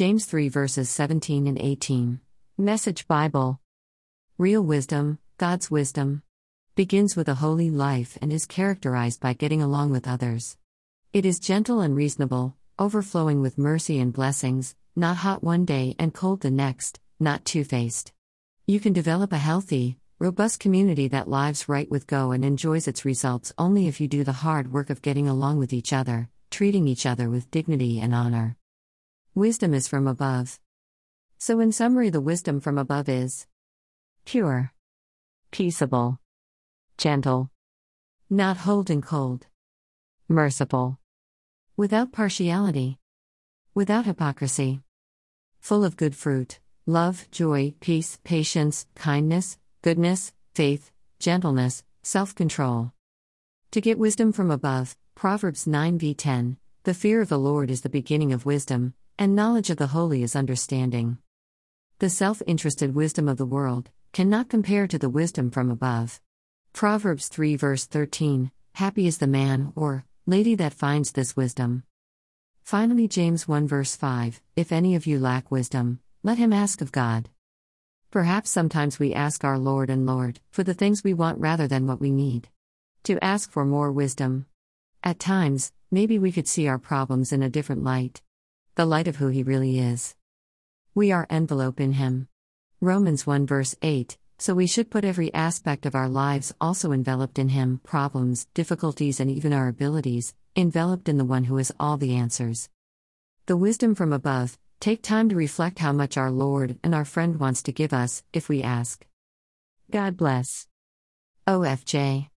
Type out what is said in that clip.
James 3 verses 17 and 18. Message Bible. Real wisdom, God's wisdom, begins with a holy life and is characterized by getting along with others. It is gentle and reasonable, overflowing with mercy and blessings, not hot one day and cold the next, not two-faced. You can develop a healthy, robust community that lives right with God and enjoys its results only if you do the hard work of getting along with each other, treating each other with dignity and honor. Wisdom is from above. So in summary, the wisdom from above is pure, peaceable, gentle, not hold and cold, merciful, without partiality, without hypocrisy, full of good fruit, love, joy, peace, patience, kindness, goodness, faith, gentleness, self-control. To get wisdom from above, Proverbs 9:10, the fear of the Lord is the beginning of wisdom, and knowledge of the holy is understanding. The self-interested wisdom of the world cannot compare to the wisdom from above. Proverbs 3 verse 13, happy is the man or lady that finds this wisdom. Finally, James 1 verse 5, if any of you lack wisdom, let him ask of God. Perhaps sometimes we ask our Lord for the things we want rather than what we need. To ask for more wisdom. At times, maybe we could see our problems in a different light. The light of who He really is. We are enveloped in Him. Romans 1 verse 8, so we should put every aspect of our lives also enveloped in Him, problems, difficulties and even our abilities, enveloped in the one who is all the answers. The wisdom from above. Take time to reflect how much our Lord and our friend wants to give us, if we ask. God bless. OFJ.